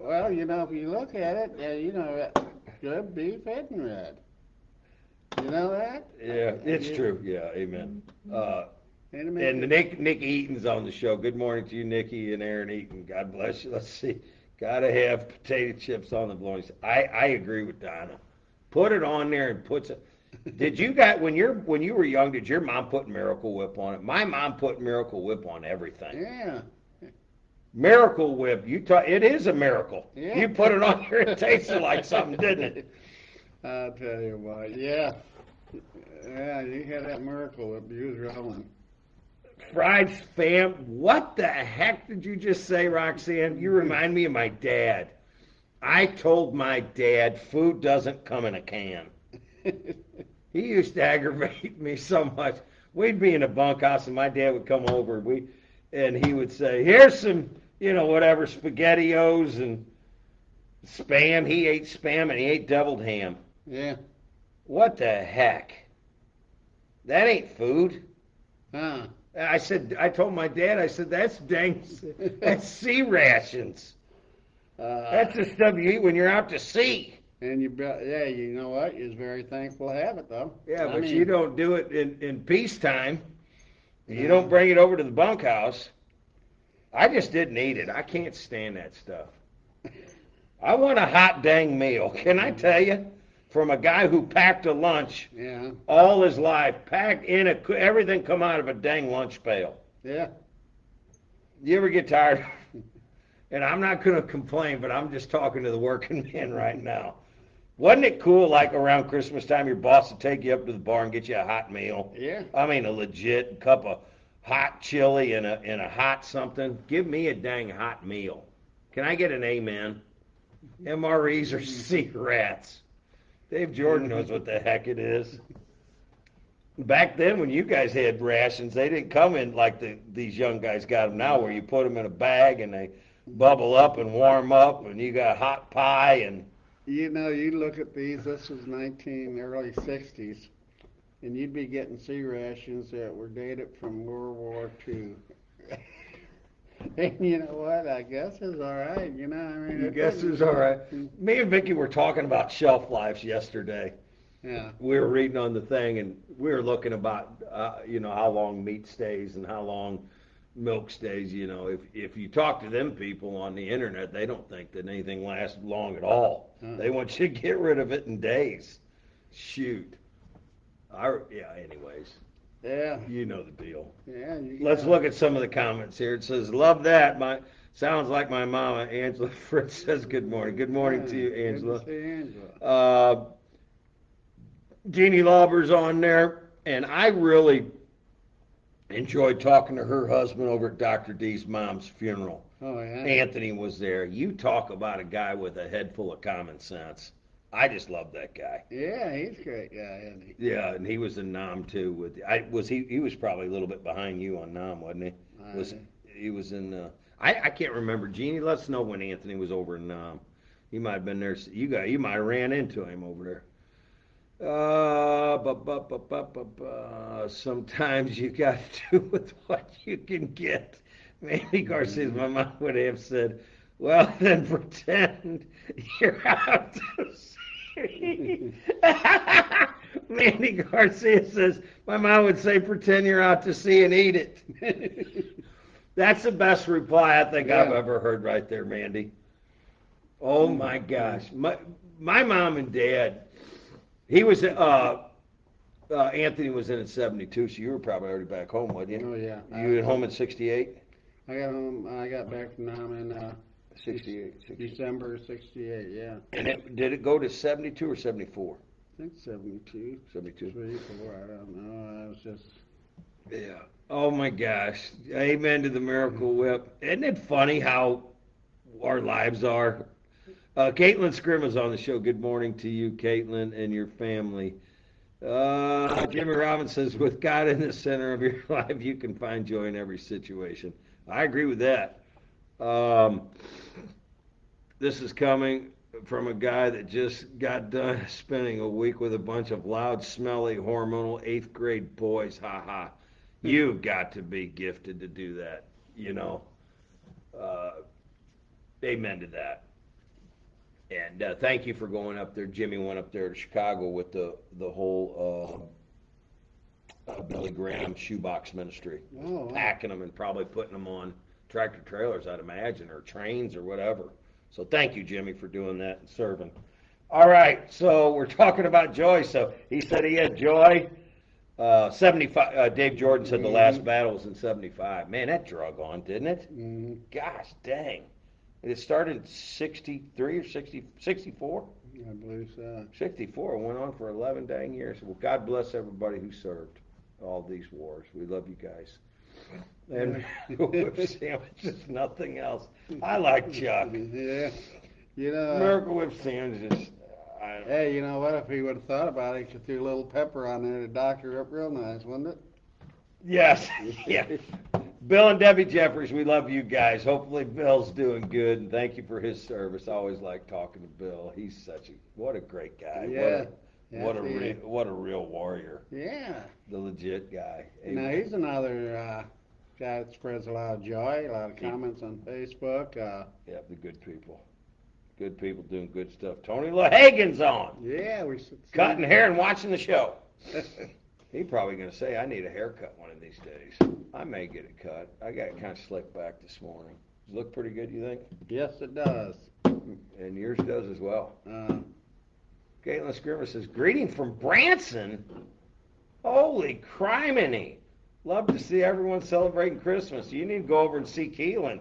well, you know, if you look at it, uh, you know, good beef isn't red. You know that? Yeah, I, it's I, true. Yeah, amen. Mm-hmm. Uh, And Nick, Nick Eaton's on the show. Good morning to you, Nikki and Aaron Eaton. God bless you. Let's see. Gotta have potato chips on the bologna. I, I agree with Donna. Put it on there and put it. Did you guys, when you're when you were young, did your mom put Miracle Whip on it? My mom put Miracle Whip on everything. Yeah. Miracle Whip. You ta- It is a miracle. Yeah. You put it on there, it tasted like something, didn't it? I'll tell you what. Yeah. Yeah, you had that Miracle Whip. You was rolling. Fried spam. What the heck did you just say, Roxanne? You remind me of my dad. I told my dad food doesn't come in a can. He used to aggravate me so much. We'd be in a bunkhouse and my dad would come over and we and he would say, here's some, you know, whatever, SpaghettiOs and Spam. He ate Spam and he ate deviled ham. Yeah. What the heck? That ain't food. Huh. I said, I told my dad, I said, that's dang, that's sea rations. Uh, that's the stuff you eat when you're out to sea. And you, yeah, you know what? You're very thankful to have it, though. Yeah, I but mean, you don't do it in, in peacetime. You yeah. don't bring it over to the bunkhouse. I just didn't eat it. I can't stand that stuff. I want a hot dang meal. Can I tell you? from a guy who packed a lunch yeah. all his life, packed in a, everything come out of a dang lunch pail. Yeah. You ever get tired? And I'm not going to complain, but I'm just talking to the working men right now. Wasn't it cool, like around Christmas time, your boss would take you up to the bar and get you a hot meal? Yeah. I mean, a legit cup of hot chili and a and a hot something. Give me a dang hot meal. Can I get an amen? M R Es are cigarettes. Dave Jordan knows what the heck it is. Back then, when you guys had rations, they didn't come in like the, these young guys got them now, where you put them in a bag and they bubble up and warm up, and you got hot pie. And you know, you look at these. This was nineteen early sixties, and you'd be getting sea rations that were dated from World War Two. And you know what? I guess it's all right. You know, I mean, I guess it's all right. Me and Vicki were talking about shelf lives yesterday. Yeah. We were reading on the thing, and we were looking about, uh, you know, how long meat stays and how long milk stays. You know, if if you talk to them people on the internet, they don't think that anything lasts long at all. Huh. They want you to get rid of it in days. Shoot. I, yeah, anyways. Yeah. You know the deal. Yeah. You Let's know. Look at some of the comments here. It says, love that. My Sounds like my mama, Angela. Fritz says, good morning. Good morning yeah, to you, Angela. Good to see Angela. Uh, Jeannie Lauber's on there, and I really enjoyed talking to her husband over at Doctor D's mom's funeral. Oh, yeah. Anthony was there. You talk about a guy with a head full of common sense. I just love that guy. Yeah, he's a great guy, isn't he? Yeah, and he was in N O M too. With I was he he was probably a little bit behind you on N O M, wasn't he? Right. Was he was in? Uh, I I can't remember. Jeannie, let us know when Anthony was over in N O M. He might have been there. You got you might have ran into him over there. Uh, bu- bu- bu- bu- bu- bu- sometimes you got to do with what you can get. Mandy Garcia's my mom would have said, well, then pretend you're out to sea. Mandy Garcia says, my mom would say, pretend you're out to sea and eat it. That's the best reply I think yeah. I've ever heard right there, Mandy. Oh, my gosh. My, my mom and dad... He was, uh, uh, Anthony was in at seventy-two, so you were probably already back home, wasn't you? Oh, yeah. You were home at sixty-eight? I got home, I got back from Nam in uh, sixty-eight. December sixty-eight, yeah. And it, did it go to seventy-two or seventy-four? I think seventy-two. seventy-two. seventy-four, I don't know. I was just... Yeah. Oh, my gosh. Amen to the miracle whip. Isn't it funny how our lives are? Uh, Caitlin Scrim is on the show. Good morning to you, Caitlin, and your family. Uh, Jimmy Robbins says, with God in the center of your life, you can find joy in every situation. I agree with that. Um, this is coming from a guy that just got done spending a week with a bunch of loud, smelly, hormonal eighth grade boys. Ha ha. You've got to be gifted to do that, you know. Uh, amen to that. And uh, thank you for going up there. Jimmy went up there to Chicago with the, the whole uh, uh, Billy Graham shoebox ministry. Oh, wow. Packing them and probably putting them on tractor trailers, I'd imagine, or trains or whatever. So thank you, Jimmy, for doing that and serving. All right, so we're talking about joy. So he said he had joy. Uh, seventy-five. Uh, Dave Jordan said mm-hmm. the last battle was in seventy-five. Man, that drug on, didn't it? Mm-hmm. Gosh, dang. It started sixty-three or sixty, sixty-four? I believe so. sixty-four. It went on for eleven dang years. Well, God bless everybody who served all these wars. We love you guys. And whip sandwiches, nothing else. I like Chuck. Yeah. You know, Miracle Whip sandwiches. I don't hey, know. You know what? If he would have thought about it, he could throw a little pepper on there to dock her up real nice, wouldn't it? Yes. Yeah. Bill and Debbie Jeffries, we love you guys. Hopefully Bill's doing good, and thank you for his service. I always like talking to Bill. He's such a, what a great guy. Yeah. What a, what a, re, what a real warrior. Yeah. The legit guy. Amen. Now, he's another uh, guy that spreads a lot of joy, a lot of comments on Facebook. Uh, yeah, the good people. Good people doing good stuff. Tony LaHagan's on. Yeah. we Cutting hair and watching the show. He's probably going to say, I need a haircut one of these days. I may get it cut. I got kind of slicked back this morning. Does it look pretty good, you think? Yes, it does. And yours does as well. Uh, Galen Scriver says, greeting from Branson? Holy criminy. Love to see everyone celebrating Christmas. You need to go over and see Keelan.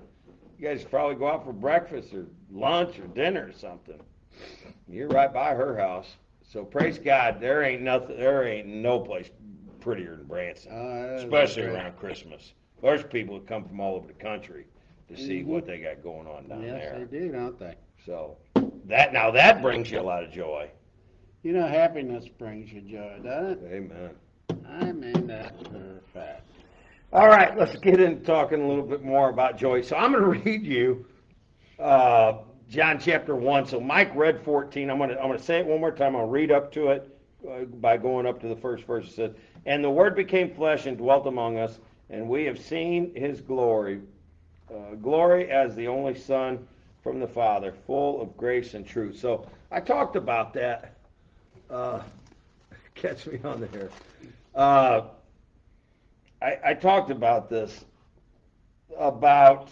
You guys should probably go out for breakfast or lunch or dinner or something. You're right by her house. So praise God, there ain't nothing, there ain't no place prettier than Branson, uh, especially around Christmas. There's people that come from all over the country to see mm-hmm. what they got going on down yes, there. Yes, they do, don't they? So that now that brings you a lot of joy. You know, happiness brings you joy, doesn't it? Amen. I mean that for a fact. All right, let's get into talking a little bit more about joy. So I'm going to read you uh, John chapter one. So Mike read fourteen. I'm going to I'm going to say it one more time. I'll read up to it uh, by going up to the first verse. It says, "And the Word became flesh and dwelt among us, and we have seen His glory, uh, glory as the only Son from the Father, full of grace and truth." So I talked about that. Uh, catch me on there. Uh, I, I talked about this, about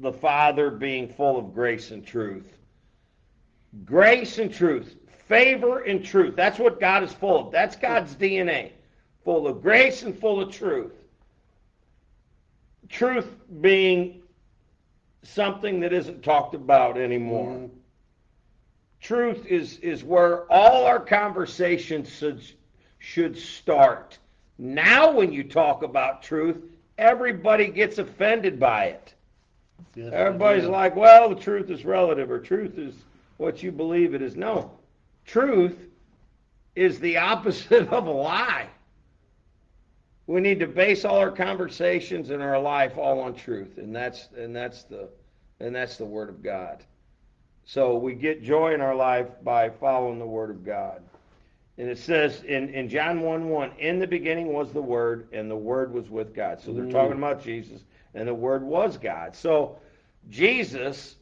the Father being full of grace and truth. Grace and truth, favor and truth. That's what God is full of. That's God's D N A, full of grace and full of truth. Truth being something that isn't talked about anymore. Mm-hmm. Truth is, is where all our conversations should, should start. Now when you talk about truth, everybody gets offended by it. Yes, everybody's like, well, the truth is relative, or truth is what you believe it is. No. Truth is the opposite of a lie. We need to base all our conversations and our life all on truth, and that's and that's the and that's the Word of God. So we get joy in our life by following the Word of God. And it says in, in John one one, in the beginning was the Word, and the Word was with God. So they're mm. talking about Jesus, and the Word was God. So Jesus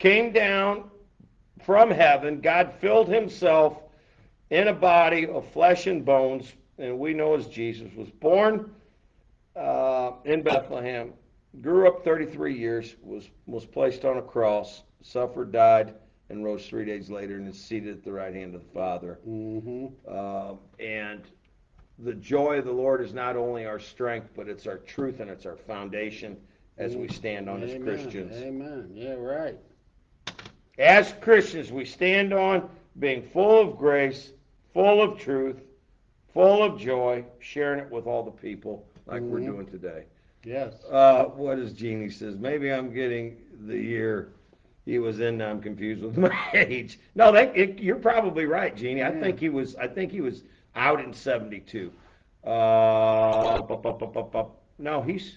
came down from heaven. God filled himself in a body of flesh and bones, and we know as Jesus was born uh, in Bethlehem, grew up thirty-three years, was, was placed on a cross, suffered, died, and rose three days later, and is seated at the right hand of the Father. Mm-hmm. Uh, and the joy of the Lord is not only our strength, but it's our truth and it's our foundation as we stand on Amen. As Christians. Amen. Yeah, right. As Christians, we stand on being full of grace, full of truth, full of joy, sharing it with all the people like mm-hmm. we're doing today. Yes. Uh, what is Jeannie says? Maybe I'm getting the year he was in, I'm confused with my age. No, that, it, you're probably right, Jeannie. I yeah. think he was. I think he was out in seventy-two. Uh, bu- bu- bu- bu- bu- no, he's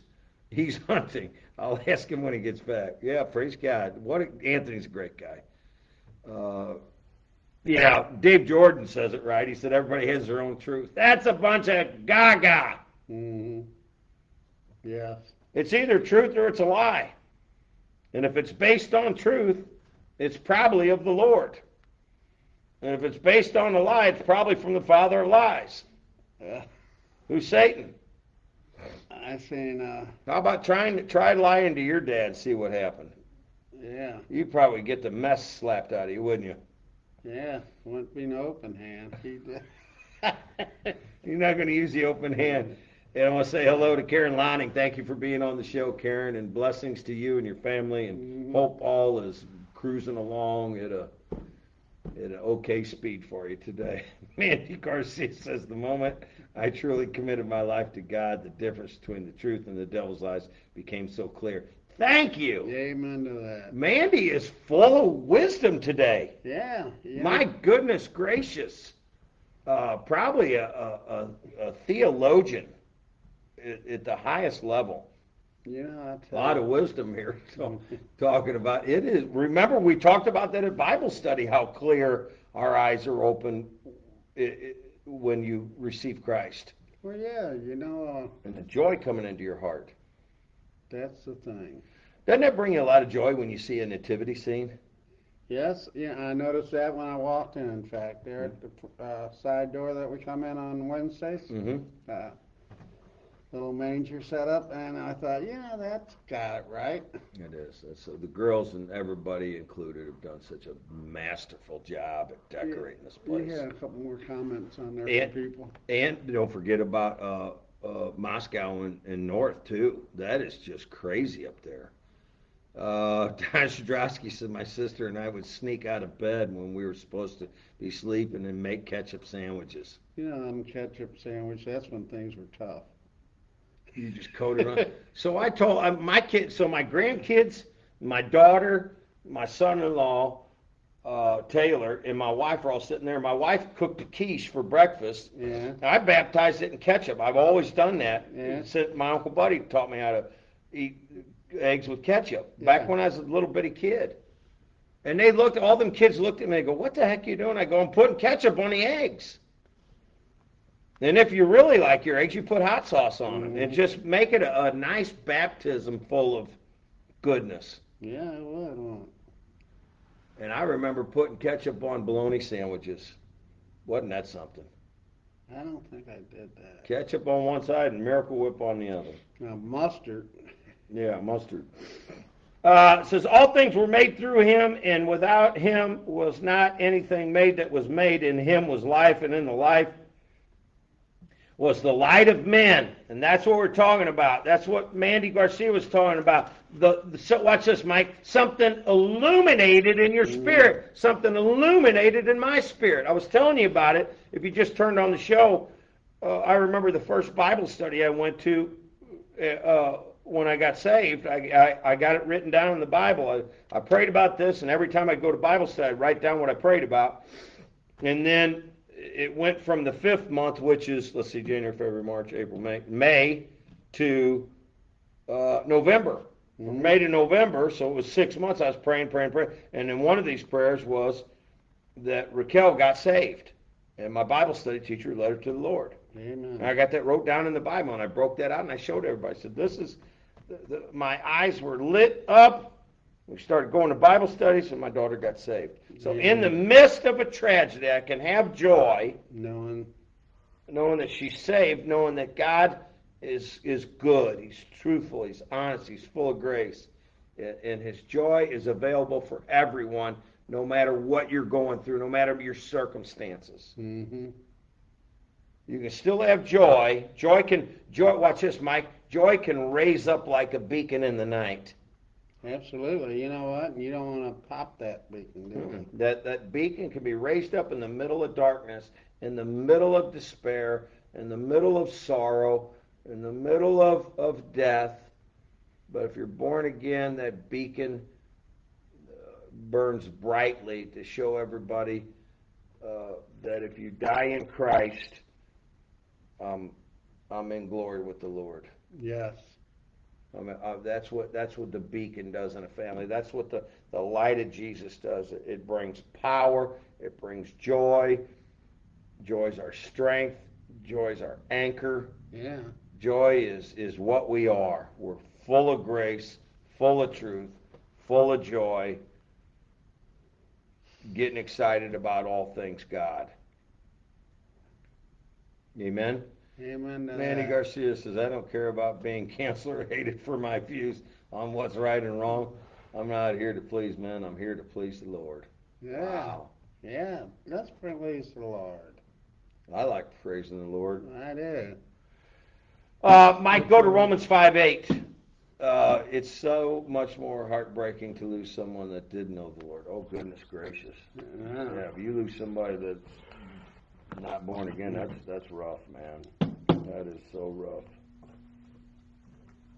he's hunting. I'll ask him when he gets back. Yeah, praise God. What a, Anthony's a great guy. Uh, yeah, Dave Jordan says it right. He said everybody has their own truth. That's a bunch of gaga. Mm-hmm. Yeah. It's either truth or it's a lie. And if it's based on truth, it's probably of the Lord. And if it's based on a lie, it's probably from the father of lies. Uh, Who's Satan? I've seen... Uh, How about trying to try lying to your dad and see what happened? Yeah. You'd probably get the mess slapped out of you, wouldn't you? Yeah, wouldn't be an open hand. You're not going to use the open hand. And I want to say hello to Karen Lonning. Thank you for being on the show, Karen, and blessings to you and your family. And mm-hmm. hope all is cruising along at a at an okay speed for you today. Mandy Garcia says, the moment I truly committed my life to God, the difference between the truth and the devil's lies became so clear. Thank you. Amen to that. Mandy is full of wisdom today. Yeah. yeah. My goodness gracious. Uh, probably a, a, a, a theologian. At the highest level. Yeah, I'll tell a lot you. Of wisdom here. So, talking about it is. Remember, we talked about that at Bible study. How clear our eyes are open it, it, when you receive Christ. Well, yeah, you know. Uh, and the joy coming into your heart. That's the thing. Doesn't that bring you a lot of joy when you see a nativity scene? Yes, yeah, I noticed that when I walked in. In fact, there mm-hmm. at the uh, side door that we come in on Wednesdays. Mm-hmm. Uh, little manger set up, and I thought, yeah, that's got it right. It is. So the girls and everybody included have done such a masterful job at decorating yeah, this place. Yeah, a couple more comments on there and, from people. And don't forget about uh, uh, Moscow and, and North, too. That is just crazy up there. Uh, Don Shadrowski said my sister and I would sneak out of bed when we were supposed to be sleeping and make ketchup sandwiches. You know, I'm ketchup sandwich. That's when things were tough. You just coated on. So I told I, my kids, so my grandkids, my daughter, my son-in-law, uh, Taylor, and my wife are all sitting there. My wife cooked a quiche for breakfast. Yeah. I baptized it in ketchup. I've always done that. Yeah. Since my Uncle Buddy taught me how to eat eggs with ketchup back yeah. when I was a little bitty kid. And they looked, all them kids looked at me and go, what the heck are you doing? I go, I'm putting ketchup on the eggs. And if you really like your eggs, you put hot sauce on them. Mm-hmm. And just make it a, a nice baptism full of goodness. Yeah, it would. And I remember putting ketchup on bologna sandwiches. Wasn't that something? I don't think I did that. Ketchup on one side and Miracle Whip on the other. Now, mustard. Yeah, mustard. Uh, it says, all things were made through him, and without him was not anything made that was made. In him was life, and in the life was the light of men. And that's what we're talking about. That's what Mandy Garcia was talking about. The, the so watch this, Mike. Something illuminated in your spirit. Something illuminated in my spirit. I was telling you about it. If you just turned on the show, uh, I remember the first Bible study I went to uh when I got saved, I, I, I got it written down in the Bible. I, I prayed about this, and every time I go to Bible study, I write down what I prayed about. And then it went from the fifth month, which is, let's see, January, February, March, April, May, May to uh, November. Mm-hmm. From May to November, so it was six months. I was praying, praying, praying. And then one of these prayers was that Raquel got saved. And my Bible study teacher led her to the Lord. Amen. And I got that wrote down in the Bible, and I broke that out, and I showed everybody. I said, this is... The, the, my eyes were lit up. We started going to Bible studies, and my daughter got saved. So yeah. In the midst of a tragedy, I can have joy, knowing, knowing that she's saved, knowing that God is is good. He's truthful. He's honest. He's full of grace, and, and His joy is available for everyone, no matter what you're going through, no matter your circumstances. Mm-hmm. You can still have joy. Joy can joy. Watch this, Mike. Joy can raise up like a beacon in the night. Absolutely. You know what? You don't want to pop that beacon, do you? That, that beacon can be raised up in the middle of darkness, in the middle of despair, in the middle of sorrow, in the middle of, of death. But if you're born again, that beacon burns brightly to show everybody uh, that if you die in Christ, um, I'm in glory with the Lord. Yes. I mean, uh, that's what that's what the beacon does in a family. That's what the, the light of Jesus does. It, it brings power. It brings joy. Joy's our strength. Joy's our anchor. Yeah. Joy is, is what we are. We're full of grace, full of truth, full of joy, getting excited about all things God. Amen? Amen. Manny Garcia says, I don't care about being canceled or hated for my views on what's right and wrong. I'm not here to please men. I'm here to please the Lord. Yeah. Wow. Yeah. Let's praise the Lord. I like praising the Lord. I do. Uh, Mike, go to Romans five eight. Uh, it's so much more heartbreaking to lose someone that did know the Lord. Oh, goodness gracious. Yeah. Yeah, if you lose somebody that's not born again, that's, that's rough, man. That is so rough.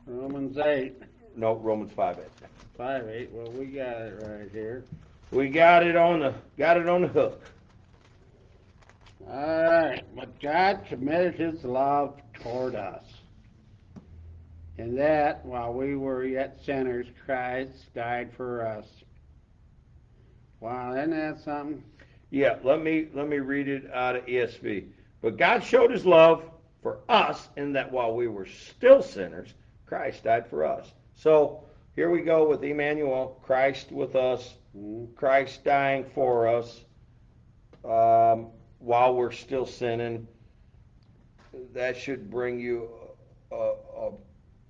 Romans eight. No, Romans five eight. Five eight. Well, we got it right here. We got it on the got it on the hook. All right. But God committed His love toward us, and that while we were yet sinners, Christ died for us. Wow, isn't that something? Yeah. Let me let me read it out of E S V. But God showed His love for us, in that while we were still sinners, Christ died for us. So here we go with Emmanuel, Christ with us, Christ dying for us um, while we're still sinning. That should bring you a, a, a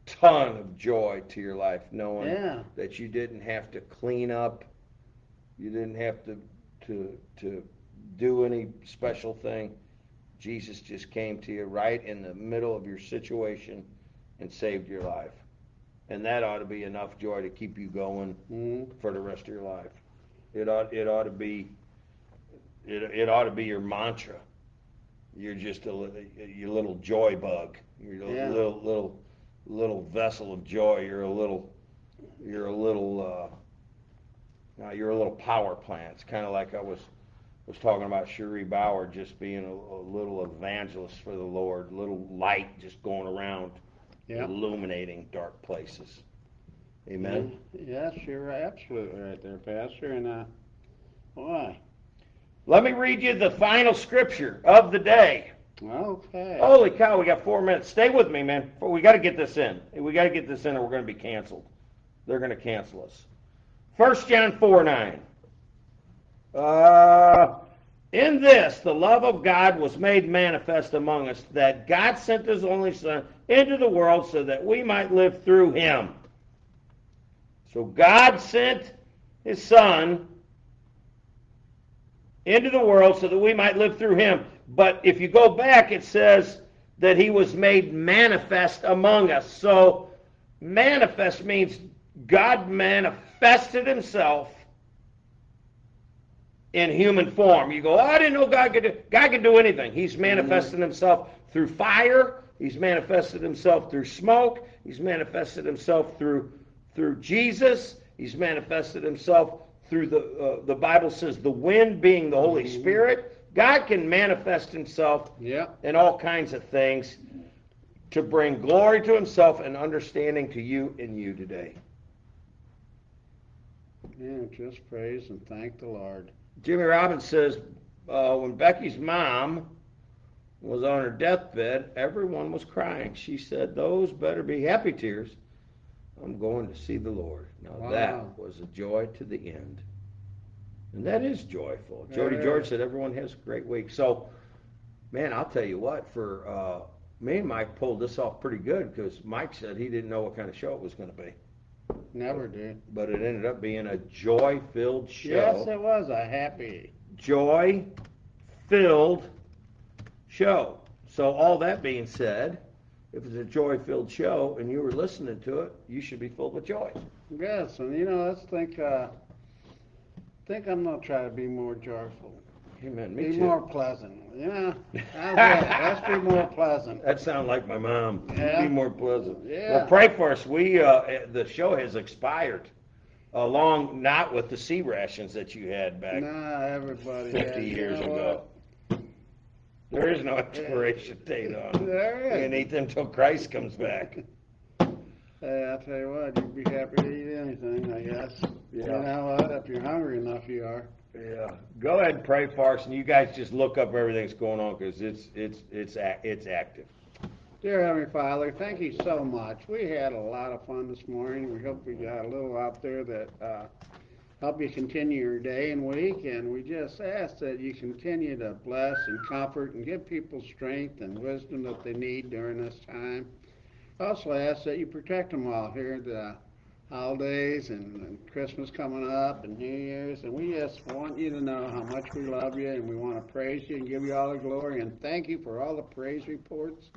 ton of joy to your life, knowing yeah. that you didn't have to clean up, you didn't have to to to do any special thing. Jesus just came to you right in the middle of your situation and saved your life. And that ought to be enough joy to keep you going mm-hmm. for the rest of your life. It ought it ought to be it it ought to be your mantra. You're just a your little joy bug. You're a yeah. little little little vessel of joy. You're a little you're a little uh, you're a little power plant. It's kind of like I was was talking about Cherie Bauer just being a, a little evangelist for the Lord, little light just going around. Yep. Illuminating dark places. Amen? Yes, you're absolutely right there, Pastor. And uh, why? Let me read you the final scripture of the day. Okay. Holy cow, we got four minutes. Stay with me, man. We got to get this in. We got to get this in or we're going to be canceled. They're going to cancel us. First John four nine. Uh... In this, the love of God was made manifest among us, that God sent his only Son into the world so that we might live through him. So God sent his Son into the world so that we might live through him. But if you go back, it says that he was made manifest among us. So manifest means God manifested himself in human form. You go, oh, I didn't know God could do. God can do anything. He's manifested himself through fire. He's manifested himself through smoke. He's manifested himself through through Jesus. He's manifested himself through the uh, the Bible says the wind being the Holy Spirit. God can manifest himself yeah. in all kinds of things to bring glory to himself and understanding to you and you today. Yeah, just praise and thank the Lord. Jimmy Robbins says, uh, when Becky's mom was on her deathbed, everyone was crying. She said, those better be happy tears. I'm going to see the Lord. Now wow. that was a joy to the end. And that is joyful. Yeah. Jody George said, everyone has a great week. So, man, I'll tell you what, for uh, me and Mike pulled this off pretty good because Mike said he didn't know what kind of show it was going to be. Never did. But it ended up being a joy-filled show. Yes, it was a happy, joy-filled show. So all that being said, if it's a joy-filled show and you were listening to it, you should be filled with joy. Yes, and you know, let's think. Uh, think I'm gonna try to be more joyful. Amen. Me be too. Be more pleasant. Yeah, I will. Let's be more pleasant. That sounds like my mom. Yeah. Be more pleasant. Yeah. Well, pray for us. We uh, the show has expired, along not with the sea rations that you had back. Nah, everybody. Fifty has, years you know ago. What? There is no expiration yeah. date on it. There is. You can eat them till Christ comes back. Hey, I'll tell you what, you'd be happy to eat anything, I guess. Yeah. You know what? If you're hungry enough, you are. Yeah, go ahead and pray for us, and you guys just look up everything that's going on because it's it's it's it's active. Dear Heavenly Father, thank you so much. We had a lot of fun this morning. We hope we got a little out there that uh, help you continue your day and week, and we just ask that you continue to bless and comfort and give people strength and wisdom that they need during this time. Also ask that you protect them all here the holidays and, and Christmas coming up and New Year's, and we just want you to know how much we love you and we want to praise you and give you all the glory and thank you for all the praise reports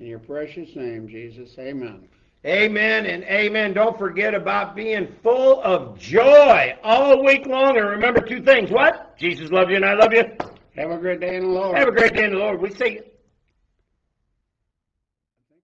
in your precious name, Jesus. Amen. Amen and amen. Don't forget about being full of joy all week long, and remember two things. What? Jesus loves you and I love you. Have a great day in the Lord. Have a great day in the Lord. We see you.